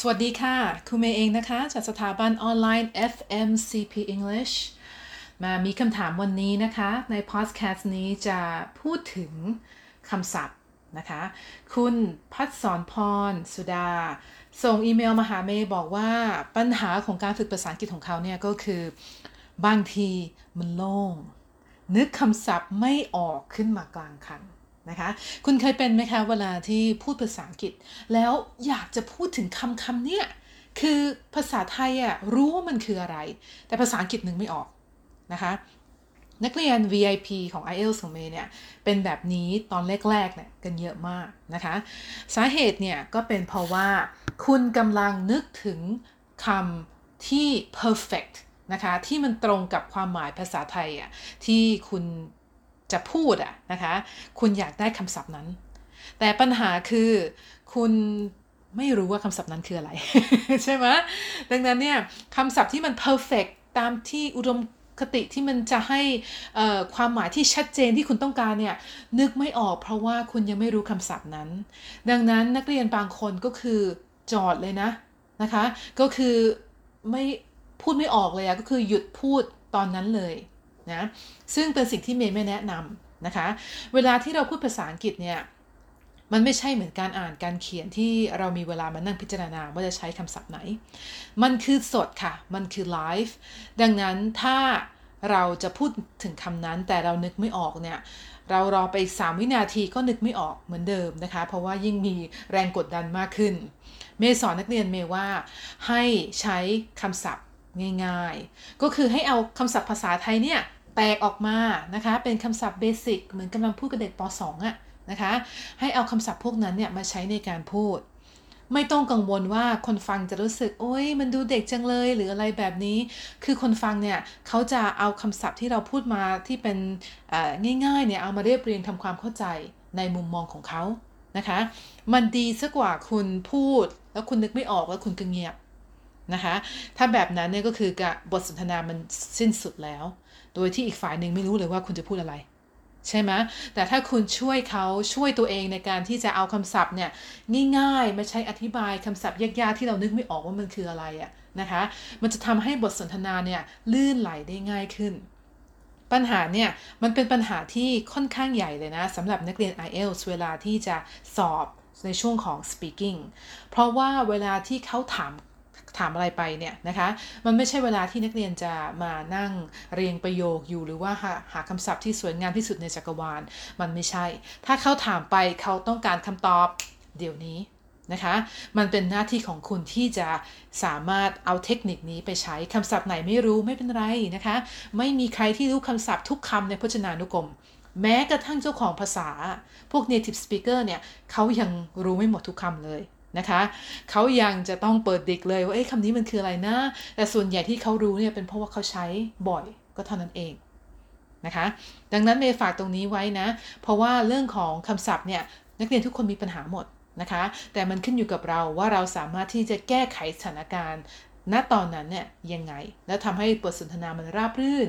สวัสดีค่ะครูเมย์เองนะคะจากสถาบันออนไลน์ FMCP English มามีคำถามวันนี้นะคะในพอดแคสต์นี้จะพูดถึงคำศัพท์นะคะคุณพัชสรพรสุดาส่งอีเมลมาหาเมย์บอกว่าปัญหาของการฝึกภาษาอังกฤษของเขาเนี่ยก็คือบางทีมันโล่งนึกคำศัพท์ไม่ออกขึ้นมากลางคันนะคะคุณเคยเป็นไหมคะเวลาที่พูดภาษาอังกฤษแล้วอยากจะพูดถึงคำเนี่ยคือภาษาไทยอ่ะรู้ว่ามันคืออะไรแต่ภาษาอังกฤษนึกไม่ออกนะคะนักเรียน VIP ของ IELTS ของเมย์เนี่ยเป็นแบบนี้ตอนแรกๆเนี่ยกันเยอะมากนะคะสาเหตุเนี่ยก็เป็นเพราะว่าคุณกำลังนึกถึงคำที่ perfect นะคะที่มันตรงกับความหมายภาษาไทยอ่ะที่คุณจะพูดอะนะคะคุณอยากได้คำศัพท์นั้นแต่ปัญหาคือคุณไม่รู้ว่าคำศัพท์นั้นคืออะไร ใช่ไหมดังนั้นเนี่ยคำศัพท์ที่มัน perfect ตามที่อุดมคติที่มันจะให้ความหมายที่ชัดเจนที่คุณต้องการเนี่ยนึกไม่ออกเพราะว่าคุณยังไม่รู้คำศัพท์นั้นดังนั้นนักเรียนบางคนก็คือจอดเลยนะคะก็คือไม่พูดไม่ออกเลยอะก็คือหยุดพูดตอนนั้นเลยนะซึ่งเป็นสิ่งที่เมย์ไม่แนะนำนะคะเวลาที่เราพูดภาษาอังกฤษเนี่ยมันไม่ใช่เหมือนการอ่านการเขียนที่เรามีเวลามานั่งพิจารณาว่าจะใช้คำศัพท์ไหนมันคือสดค่ะมันคือไลฟ์ดังนั้นถ้าเราจะพูดถึงคำนั้นแต่เรานึกไม่ออกเนี่ยเรารอไปอีก3วินาทีก็นึกไม่ออกเหมือนเดิมนะคะเพราะว่ายิ่งมีแรงกดดันมากขึ้นเมย์สอนนักเรียนเมย์ว่าให้ใช้คำศัพท์ง่ายๆก็คือให้เอาคำศัพท์ภาษาไทยเนี่ยแตกออกมานะคะเป็นคำศัพท์เบสิกเหมือนกำลังพูดกับเด็กป.2 อะนะคะให้เอาคำศัพท์พวกนั้นเนี่ยมาใช้ในการพูดไม่ต้องกังวลว่าคนฟังจะรู้สึกโอ๊ยมันดูเด็กจังเลยหรืออะไรแบบนี้คือคนฟังเนี่ยเขาจะเอาคำศัพท์ที่เราพูดมาที่เป็นง่ายๆเนี่ยเอามาเรียบเรียงทำความเข้าใจในมุมมองของเขานะคะมันดีซะกว่าคุณพูดแล้วคุณนึกไม่ออกแล้วคุณก็เงียบนะคะถ้าแบบนั้นเนี่ยก็คือบทสนทนามันสิ้นสุดแล้วโดยที่อีกฝ่ายหนึ่งไม่รู้เลยว่าคุณจะพูดอะไรใช่ไหมแต่ถ้าคุณช่วยเขาช่วยตัวเองในการที่จะเอาคำศัพท์เนี่ยง่ายๆมาใช้อธิบายคำศัพท์ยากๆที่เรานึกไม่ออกว่ามันคืออะไรอ่ะนะคะมันจะทำให้บทสนทนาเนี่ยลื่นไหลได้ง่ายขึ้นปัญหาเนี่ยมันเป็นปัญหาที่ค่อนข้างใหญ่เลยนะสำหรับนักเรียน IELTS เวลาที่จะสอบในช่วงของ speaking เพราะว่าเวลาที่เขาถามอะไรไปเนี่ยนะคะมันไม่ใช่เวลาที่นักเรียนจะมานั่งเรียงประโยคอยู่หรือว่าหาคำศัพท์ที่สวยงามที่สุดในจักรวาลมันไม่ใช่ถ้าเขาถามไปเขาต้องการคำตอบเดี๋ยวนี้นะคะมันเป็นหน้าที่ของคุณที่จะสามารถเอาเทคนิคนี้ไปใช้คำศัพท์ไหนไม่รู้ไม่เป็นไรนะคะไม่มีใครที่รู้คำศัพท์ทุกคำในพจนานุกรมแม้กระทั่งเจ้าของภาษาพวก native speaker เนี่ยเขายังรู้ไม่หมดทุกคำเลยนะคะเขายังจะต้องเปิดดิกเลยว่าคำนี้มันคืออะไรนะแต่ส่วนใหญ่ที่เขารู้เนี่ยเป็นเพราะว่าเขาใช้บ่อยก็เท่านั้นเองนะคะดังนั้นเมย์ฝากตรงนี้ไว้นะเพราะว่าเรื่องของคำศัพท์เนี่ยนักเรียนทุกคนมีปัญหาหมดนะคะแต่มันขึ้นอยู่กับเราว่าเราสามารถที่จะแก้ไขสถานการณ์ณตอนนั้นเนี่ยยังไงแล้วทำให้บทสนทนามันราบรื่น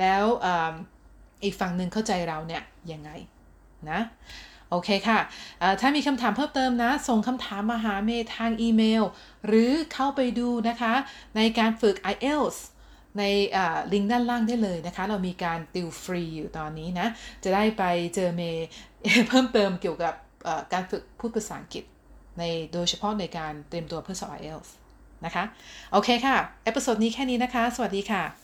แล้วอีกฝั่งนึงเข้าใจเราเนี่ยยังไงนะโอเคค่ะถ้ามีคำถามเพิ่มเติมนะส่งคำถามมาหาเมย์ทางอีเมลหรือเข้าไปดูนะคะในการฝึก IELTS ในลิงก์ด้านล่างได้เลยนะคะเรามีการติวฟรีอยู่ตอนนี้นะจะได้ไปเจอเมย์เพิ่มเติมเกี่ยวกับการฝึกพูดภาษาอังกฤษในโดยเฉพาะในการเตรียมตัวเพื่อสอบ IELTS นะคะโอเคค่ะเอพิโซดนี้แค่นี้นะคะสวัสดีค่ะ